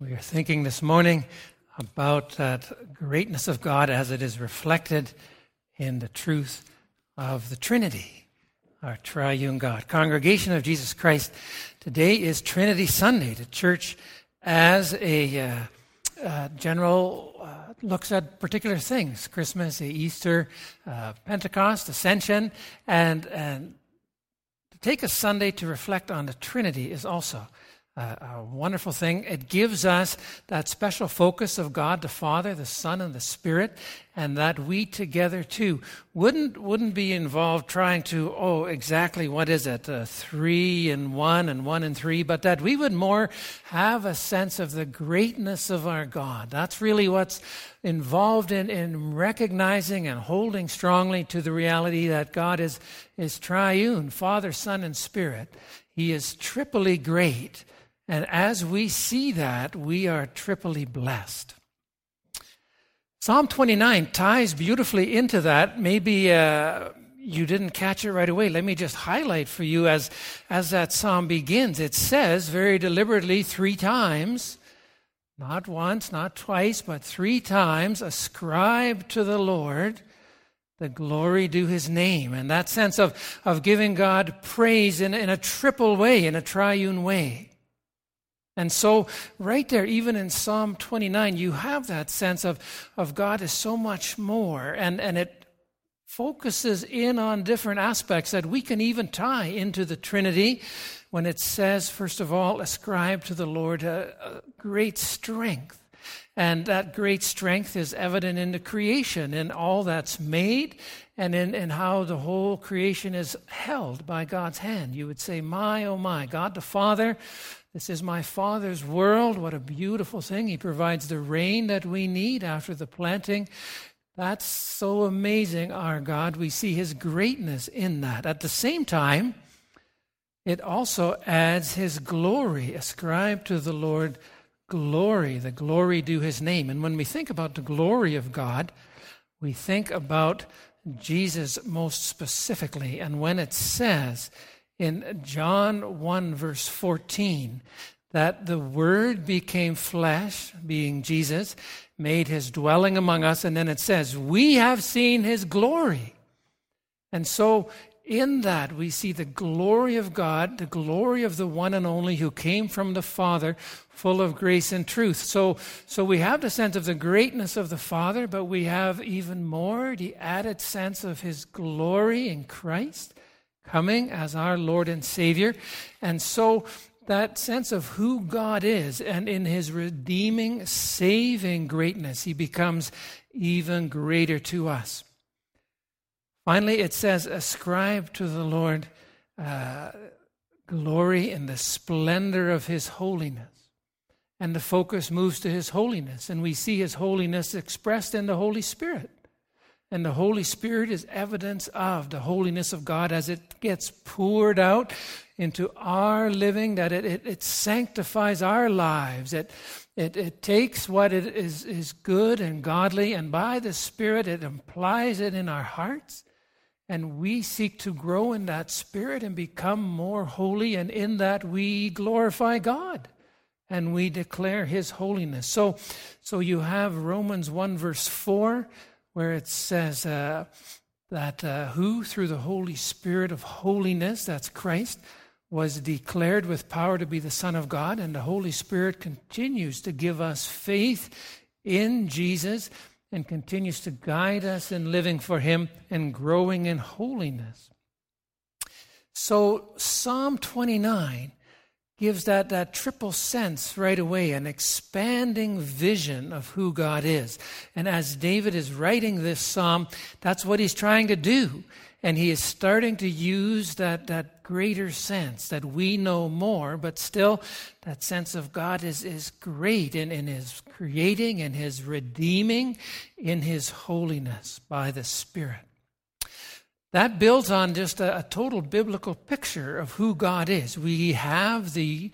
We are thinking this morning about that greatness of God as it is reflected in the truth of the Trinity, our triune God. Congregation of Jesus Christ, today is Trinity Sunday. The church as a general looks at particular things, Christmas, Easter, Pentecost, Ascension, and to take a Sunday to reflect on the Trinity is also a wonderful thing. It gives us that special focus of God the Father, the Son, and the Spirit, and that we together too wouldn't be involved trying to, exactly what is it, three and one and three, but that we would more have a sense of the greatness of our God. That's really what's involved in recognizing and holding strongly to the reality that God is triune, Father, Son, and Spirit. He is triply great. And as we see that, we are triply blessed. Psalm 29 ties beautifully into that. Maybe you didn't catch it right away. Let me just highlight for you as that psalm begins. It says very deliberately three times, not once, not twice, but three times, ascribe to the Lord the glory due his name. And that sense of giving God praise in a triple way, in a triune way. And so right there, even in Psalm 29, you have that sense of God is so much more, and it focuses in on different aspects that we can even tie into the Trinity when it says, first of all, ascribe to the Lord a great strength. And that great strength is evident in the creation, in all that's made, and in how the whole creation is held by God's hand. You would say, my, oh my, God the Father, this is my Father's world. What a beautiful thing. He provides the rain that we need after the planting. That's so amazing, our God. We see his greatness in that. At the same time, it also adds his glory. Ascribe to the Lord glory, the glory due his name. And when we think about the glory of God, we think about Jesus most specifically. And when it says in John 1, verse 14, that the Word became flesh, being Jesus, made his dwelling among us, and then it says, we have seen his glory. And so in that we see the glory of God, the glory of the one and only who came from the Father, full of grace and truth. So we have the sense of the greatness of the Father, but we have even more the added sense of his glory in Christ, coming as our Lord and Savior. And so that sense of who God is, and in his redeeming, saving greatness, he becomes even greater to us. Finally, it says, ascribe to the Lord glory in the splendor of his holiness. And the focus moves to his holiness, and we see his holiness expressed in the Holy Spirit. And the Holy Spirit is evidence of the holiness of God as it gets poured out into our living, that it sanctifies our lives. It takes what it is good and godly, and by the Spirit it implies it in our hearts. And we seek to grow in that Spirit and become more holy, and in that we glorify God. And we declare his holiness. So you have Romans 1 verse 4, where it says that who through the Holy Spirit of holiness, that's Christ, was declared with power to be the Son of God, and the Holy Spirit continues to give us faith in Jesus and continues to guide us in living for him and growing in holiness. So Psalm 29 gives that triple sense right away, an expanding vision of who God is. And as David is writing this psalm, that's what he's trying to do. And he is starting to use that greater sense, that we know more, but still that sense of God is great in his creating, in his redeeming, in his holiness by the Spirit. That builds on just a total biblical picture of who God is. We have the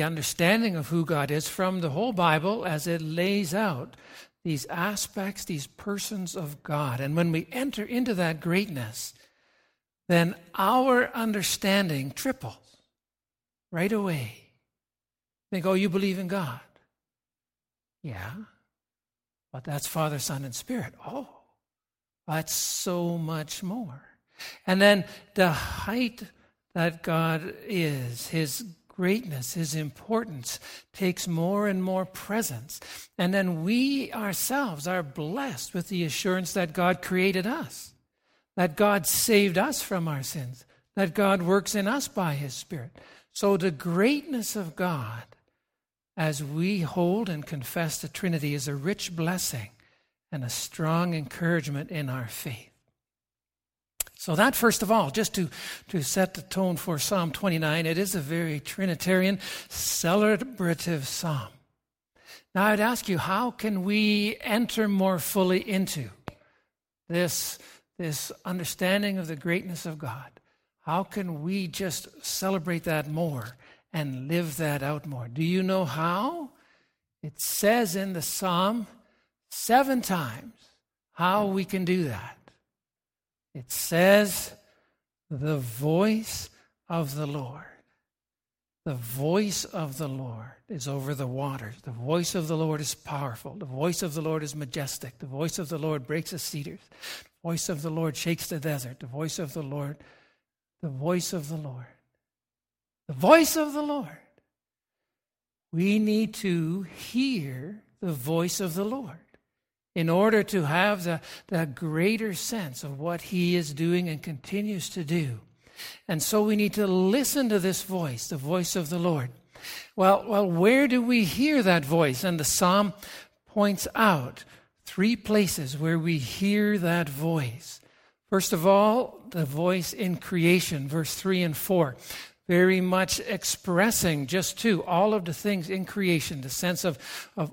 understanding of who God is from the whole Bible as it lays out these aspects, these persons of God. And when we enter into that greatness, then our understanding triples right away. Think, you believe in God. Yeah, but that's Father, Son, and Spirit. Oh, that's so much more. And then the height that God is, his greatness, his importance takes more and more presence. And then we ourselves are blessed with the assurance that God created us, that God saved us from our sins, that God works in us by his Spirit. So the greatness of God, as we hold and confess the Trinity, is a rich blessing and a strong encouragement in our faith. So that, first of all, just to set the tone for Psalm 29, it is a very Trinitarian, celebrative psalm. Now I'd ask you, how can we enter more fully into this understanding of the greatness of God? How can we just celebrate that more and live that out more? Do you know how? It says in the psalm 7 times how we can do that. It says, the voice of the Lord. The voice of the Lord is over the waters. The voice of the Lord is powerful. The voice of the Lord is majestic. The voice of the Lord breaks the cedars. The voice of the Lord shakes the desert. The voice of the Lord, the voice of the Lord. The voice of the Lord. We need to hear the voice of the Lord in order to have the greater sense of what he is doing and continues to do. And so we need to listen to this voice, the voice of the Lord. Well, where do we hear that voice? And the psalm points out 3 places where we hear that voice. First of all, the voice in creation, verse 3 and 4. Very much expressing just to all of the things in creation, the sense of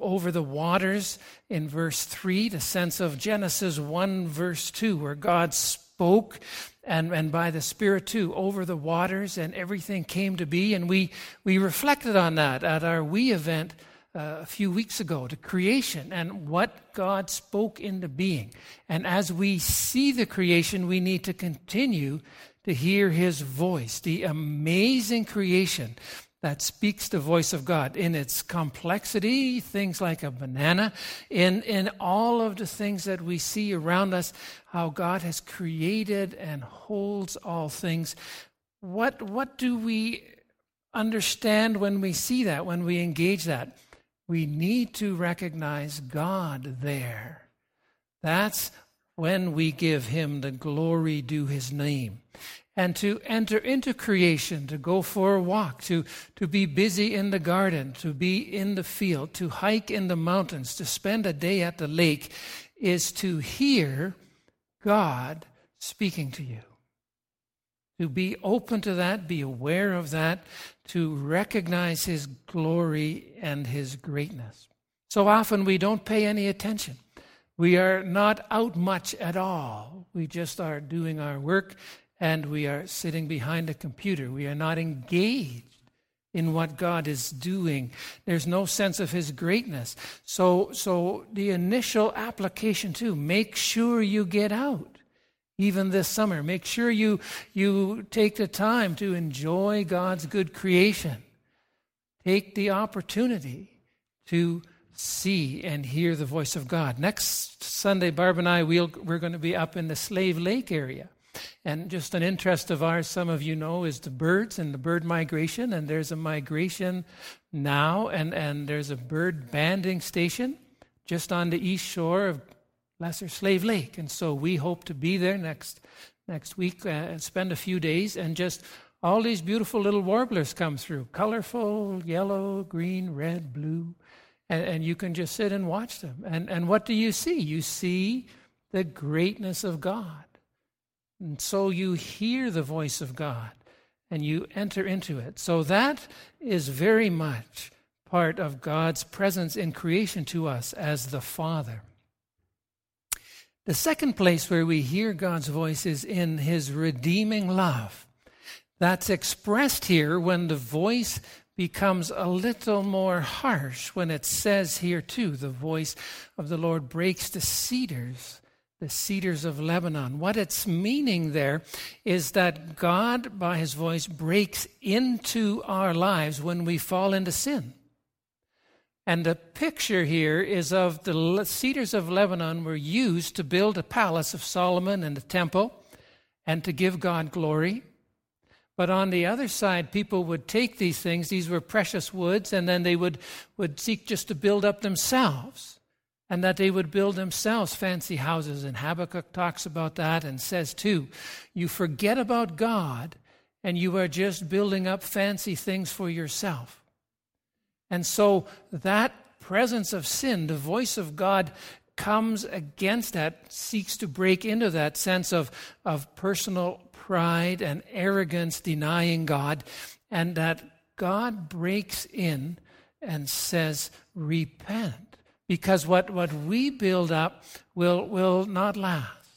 over the waters in verse 3, the sense of Genesis 1 verse 2 where God spoke and by the Spirit too over the waters and everything came to be. And we reflected on that at our We event a few weeks ago, the creation and what God spoke into being. And as we see the creation, we need to continue to hear his voice, the amazing creation that speaks the voice of God in its complexity, things like a banana, in all of the things that we see around us, how God has created and holds all things. What do we understand when we see that, when we engage that? We need to recognize God there. That's when we give him the glory due his name. And to enter into creation, to go for a walk, to be busy in the garden, to be in the field, to hike in the mountains, to spend a day at the lake, is to hear God speaking to you. To be open to that, be aware of that, to recognize his glory and his greatness. So often we don't pay any attention. We are not out much at all. We just are doing our work and we are sitting behind a computer. We are not engaged in what God is doing. There's no sense of his greatness. So the initial application too, make sure you get out. Even this summer, make sure you take the time to enjoy God's good creation. Take the opportunity to see and hear the voice of God. Next Sunday, Barb and I, we're going to be up in the Slave Lake area. And just an interest of ours, some of you know, is the birds and the bird migration. And there's a migration now, and there's a bird banding station just on the east shore of Lesser Slave Lake. And so we hope to be there next week and spend a few days, and just all these beautiful little warblers come through, colorful, yellow, green, red, blue. And you can just sit and watch them. And what do you see? You see the greatness of God. And so you hear the voice of God and you enter into it. So that is very much part of God's presence in creation to us as the Father. The second place where we hear God's voice is in his redeeming love. That's expressed here when the voice becomes a little more harsh when it says here too, the voice of the Lord breaks the cedars of Lebanon. What it's meaning there is that God, by his voice, breaks into our lives when we fall into sin. And the picture here is of the cedars of Lebanon were used to build a palace of Solomon and the temple and to give God glory. But on the other side, people would take these things, these were precious woods, and then they would seek just to build up themselves, and that they would build themselves fancy houses. And Habakkuk talks about that and says too, you forget about God, and you are just building up fancy things for yourself. And so that presence of sin, the voice of God comes against that, seeks to break into that sense of personal pride and arrogance, denying God, and that God breaks in and says, repent, because what we build up will not last.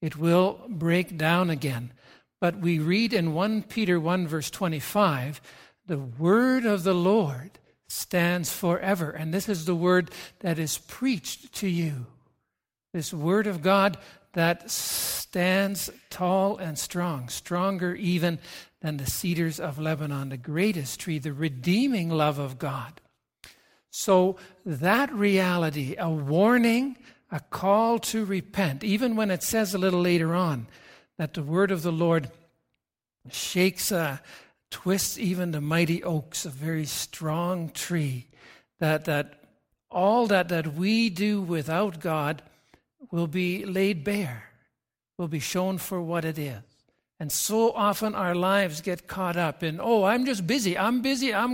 It will break down again. But we read in 1 Peter 1, verse 25, the word of the Lord stands forever. And this is the word that is preached to you. This word of God that stands tall and strong, stronger even than the cedars of Lebanon, the greatest tree, the redeeming love of God. So that reality, a warning, a call to repent, even when it says a little later on that the word of the Lord shakes, twists even the mighty oaks, a very strong tree, that all that we do without God will be laid bare, will be shown for what it is. And so often our lives get caught up in, oh, I'm just busy, I'm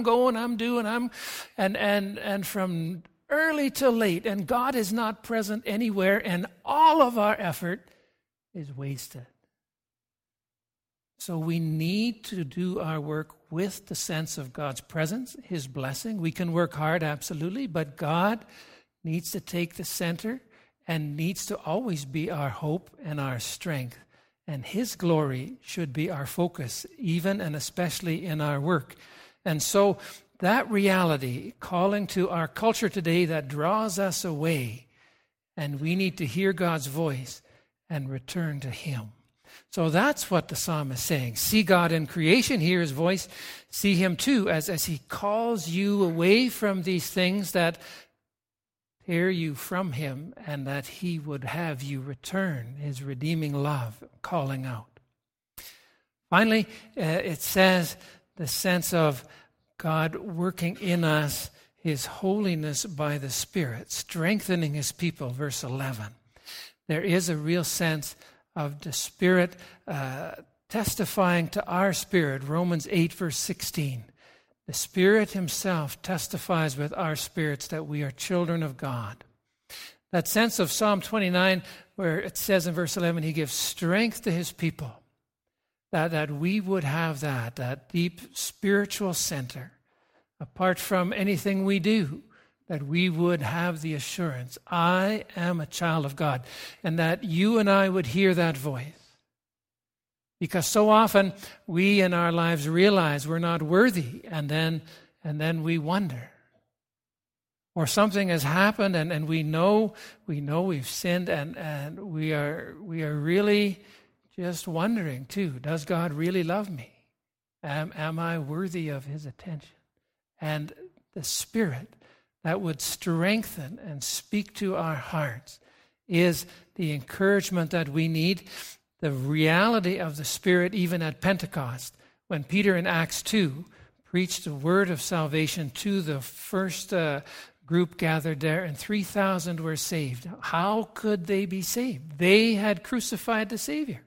going, I'm doing, and from early to late, and God is not present anywhere, and all of our effort is wasted. So we need to do our work with the sense of God's presence, His blessing. We can work hard, absolutely, but God needs to take the center and needs to always be our hope and our strength. And His glory should be our focus, even and especially in our work. And so that reality, calling to our culture today, that draws us away, and we need to hear God's voice and return to Him. So that's what the psalm is saying. See God in creation, hear His voice, see Him too, as He calls you away from these things that hear you from Him, and that He would have you return, His redeeming love calling out. Finally, it says the sense of God working in us, His holiness by the Spirit, strengthening His people, verse 11. There is a real sense of the Spirit testifying to our spirit, Romans 8, verse 16. The Spirit Himself testifies with our spirits that we are children of God. That sense of Psalm 29, where it says in verse 11, He gives strength to His people, that we would have that deep spiritual center, apart from anything we do, that we would have the assurance, I am a child of God, and that you and I would hear that voice. Because so often we in our lives realize we're not worthy, and then we wonder. Or something has happened, and we know we've sinned, and we are really just wondering too, does God really love me? Am I worthy of His attention? And the Spirit that would strengthen and speak to our hearts is the encouragement that we need. The reality of the Spirit, even at Pentecost, when Peter in Acts 2 preached the word of salvation to the first group gathered there, and 3,000 were saved. How could they be saved? They had crucified the Savior.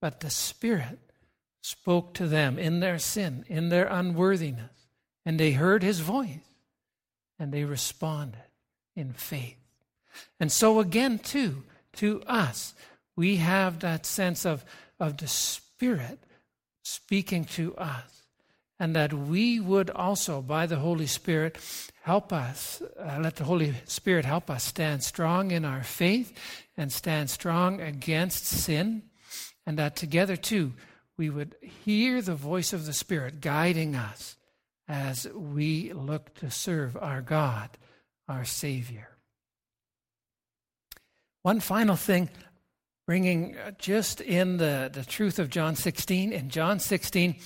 But the Spirit spoke to them in their sin, in their unworthiness, and they heard His voice. And they responded in faith. And so again, too, to us, we have that sense of the Spirit speaking to us. And that we would also, by the Holy Spirit, help us, let the Holy Spirit help us stand strong in our faith and stand strong against sin. And that together, too, we would hear the voice of the Spirit guiding us as we look to serve our God, our Savior. One final thing, bringing just in the truth of John 16. In John 16,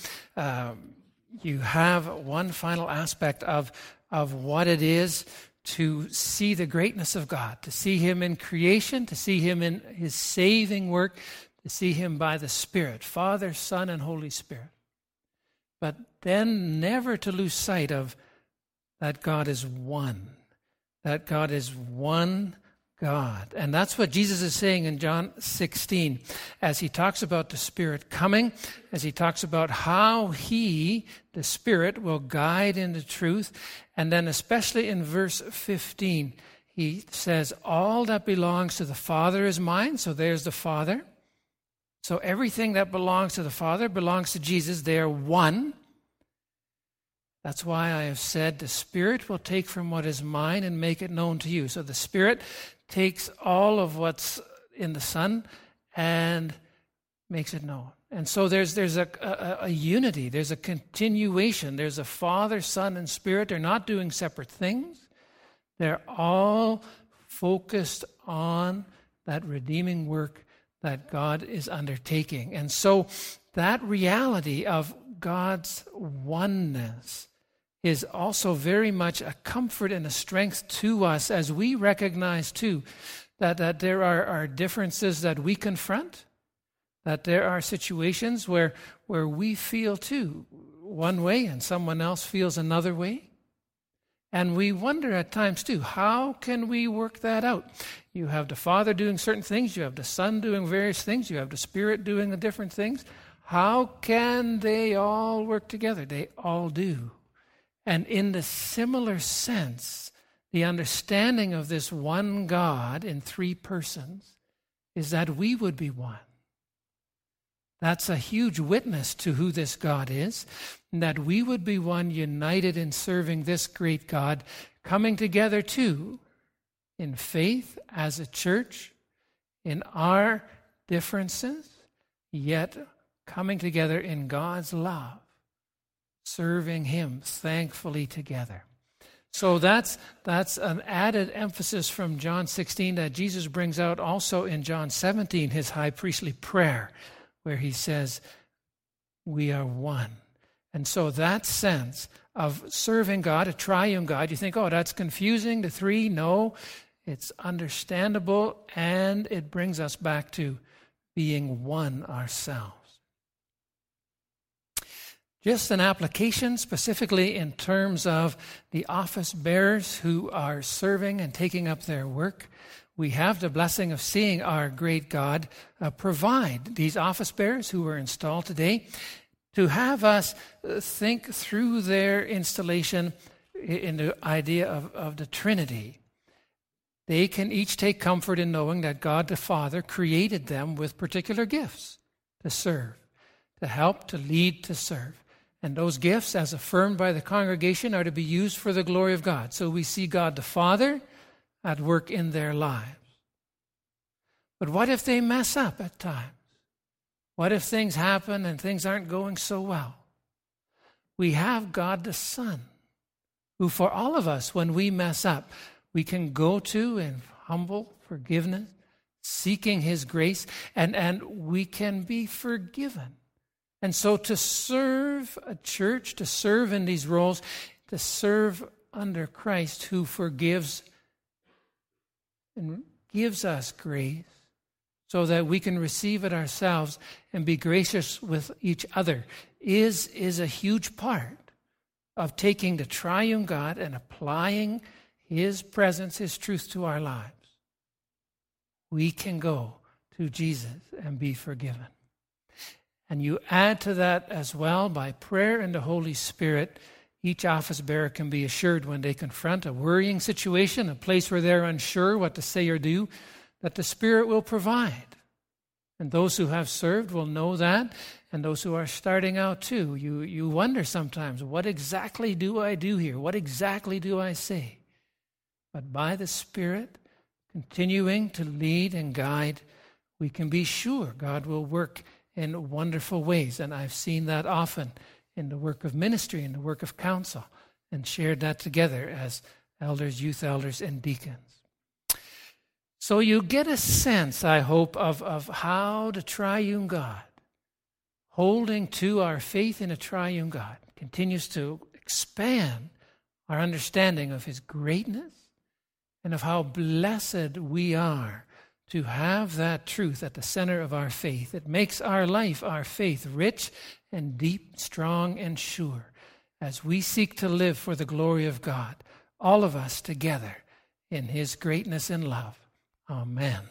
you have one final aspect of of what it is to see the greatness of God, to see him in creation, to see him in his saving work, to see him by the Spirit, Father, Son, and Holy Spirit. But then never to lose sight of that God is one, that God is one God. And that's what Jesus is saying in John 16, as he talks about the Spirit coming, as he talks about how he, the Spirit, will guide into truth. And then especially in verse 15, he says, all that belongs to the Father is mine. So there's the Father. So everything that belongs to the Father belongs to Jesus. They are one. That's why I have said the Spirit will take from what is mine and make it known to you. So the Spirit takes all of what's in the Son and makes it known. And so there's a unity, there's a continuation, there's a Father, Son, and Spirit. They're not doing separate things. They're all focused on that redeeming work that God is undertaking. And so that reality of God's oneness is also very much a comfort and a strength to us as we recognize, too, that there are differences that we confront, that there are situations where we feel, too, one way and someone else feels another way. And we wonder at times, too, how can we work that out? You have the Father doing certain things, you have the Son doing various things, you have the Spirit doing the different things. How can they all work together? They all do. And in the similar sense, the understanding of this one God in three persons is that we would be one. That's a huge witness to who this God is, and that we would be one, united in serving this great God, coming together too in faith as a church, in our differences, yet coming together in God's love, serving him thankfully together. So that's an added emphasis from John 16 that Jesus brings out also in John 17, his high priestly prayer, where he says, we are one. And so that sense of serving God, a triune God, you think, oh, that's confusing, the three. No, it's understandable, and it brings us back to being one ourselves. Just an application specifically in terms of the office bearers who are serving and taking up their work. We have the blessing of seeing our great God provide these office bearers who were installed today to have us think through their installation in the idea of the Trinity. They can each take comfort in knowing that God the Father created them with particular gifts to serve, to help, to lead, to serve. And those gifts, as affirmed by the congregation, are to be used for the glory of God. So we see God the Father at work in their lives. But what if they mess up at times? What if things happen and things aren't going so well? We have God the Son, who for all of us, when we mess up, we can go to in humble forgiveness, seeking his grace, and we can be forgiven. And so to serve a church, to serve in these roles, to serve under Christ who forgives and gives us grace so that we can receive it ourselves and be gracious with each other is a huge part of taking the triune God and applying his presence, his truth to our lives. We can go to Jesus and be forgiven. And you add to that as well, by prayer and the Holy Spirit, each office bearer can be assured when they confront a worrying situation, a place where they're unsure what to say or do, that the Spirit will provide. And those who have served will know that, and those who are starting out too. You wonder sometimes, what exactly do I do here? What exactly do I say? But by the Spirit, continuing to lead and guide, we can be sure God will work in wonderful ways. And I've seen that often in the work of ministry, in the work of counsel, and shared that together as elders, youth elders, and deacons. So you get a sense, I hope, of how the triune God, holding to our faith in a triune God, continues to expand our understanding of his greatness, and of how blessed we are to have that truth at the center of our faith. It makes our life, our faith, rich and deep, strong and sure, as we seek to live for the glory of God, all of us together in his greatness and love. Amen.